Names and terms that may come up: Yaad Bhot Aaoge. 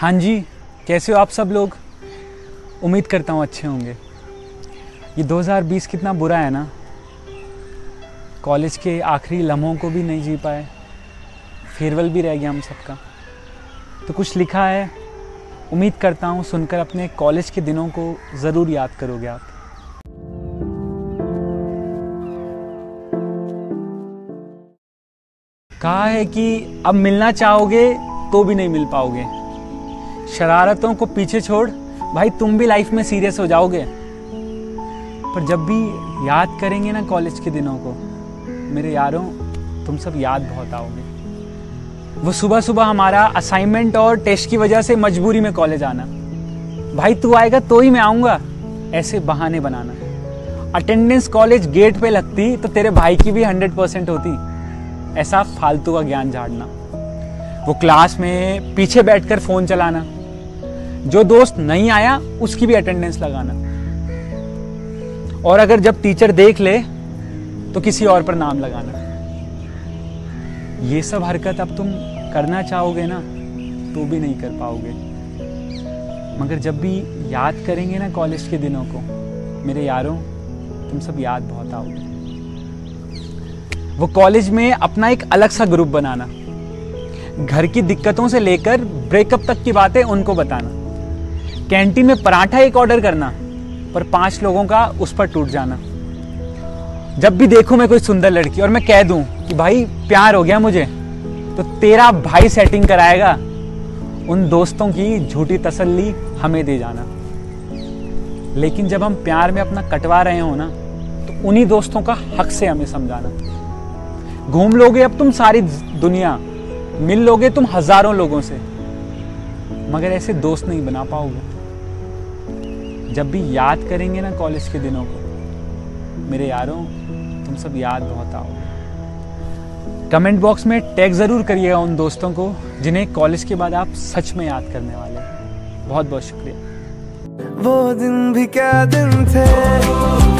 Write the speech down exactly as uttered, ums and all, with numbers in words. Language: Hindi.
हाँ जी, कैसे हो आप सब लोग? उम्मीद करता हूँ अच्छे होंगे। ये दो हज़ार बीस कितना बुरा है ना, कॉलेज के आखिरी लम्हों को भी नहीं जी पाए, फेयरवेल भी रह गया हम सबका। तो कुछ लिखा है, उम्मीद करता हूँ सुनकर अपने कॉलेज के दिनों को ज़रूर याद करोगे आप। कहा है कि अब मिलना चाहोगे तो भी नहीं मिल पाओगे, शरारतों को पीछे छोड़ भाई तुम भी लाइफ में सीरियस हो जाओगे। पर जब भी याद करेंगे ना कॉलेज के दिनों को, मेरे यारों तुम सब याद बहुत आओगे। वो सुबह सुबह हमारा असाइनमेंट और टेस्ट की वजह से मजबूरी में कॉलेज आना, भाई तू आएगा तो ही मैं आऊँगा, ऐसे बहाने बनाना। अटेंडेंस कॉलेज गेट पे लगती तो तेरे भाई की भी हंड्रेड परसेंट होती, ऐसा फालतू का ज्ञान झाड़ना। वो क्लास में पीछे बैठकर फोन चलाना, जो दोस्त नहीं आया उसकी भी अटेंडेंस लगाना, और अगर जब टीचर देख ले तो किसी और पर नाम लगाना। ये सब हरकत अब तुम करना चाहोगे ना तो भी नहीं कर पाओगे, मगर जब भी याद करेंगे ना कॉलेज के दिनों को, मेरे यारों तुम सब याद बहुत आओगे। वो कॉलेज में अपना एक अलग सा ग्रुप बनाना, घर की दिक्कतों से लेकर ब्रेकअप तक की बातें उनको बताना, कैंटीन में पराठा एक ऑर्डर करना पर पांच लोगों का उस पर टूट जाना। जब भी देखूं मैं कोई सुंदर लड़की और मैं कह दूं कि भाई प्यार हो गया मुझे, तो तेरा भाई सेटिंग कराएगा, उन दोस्तों की झूठी तसल्ली हमें दे जाना। लेकिन जब हम प्यार में अपना कटवा रहे हो ना, तो उन्हीं दोस्तों का हक से हमें समझाना। घूम लोगे अब तुम सारी दुनिया, मिल लोगे तुम हजारों लोगों से, मगर ऐसे दोस्त नहीं बना पाओगे। जब भी याद करेंगे ना कॉलेज के दिनों को, मेरे यारों तुम सब याद बहुत आओगे। कमेंट बॉक्स में टैग जरूर करिएगा उन दोस्तों को जिन्हें कॉलेज के बाद आप सच में याद करने वाले हैं। बहुत बहुत शुक्रिया। वो दिन भी क्या दिन थे।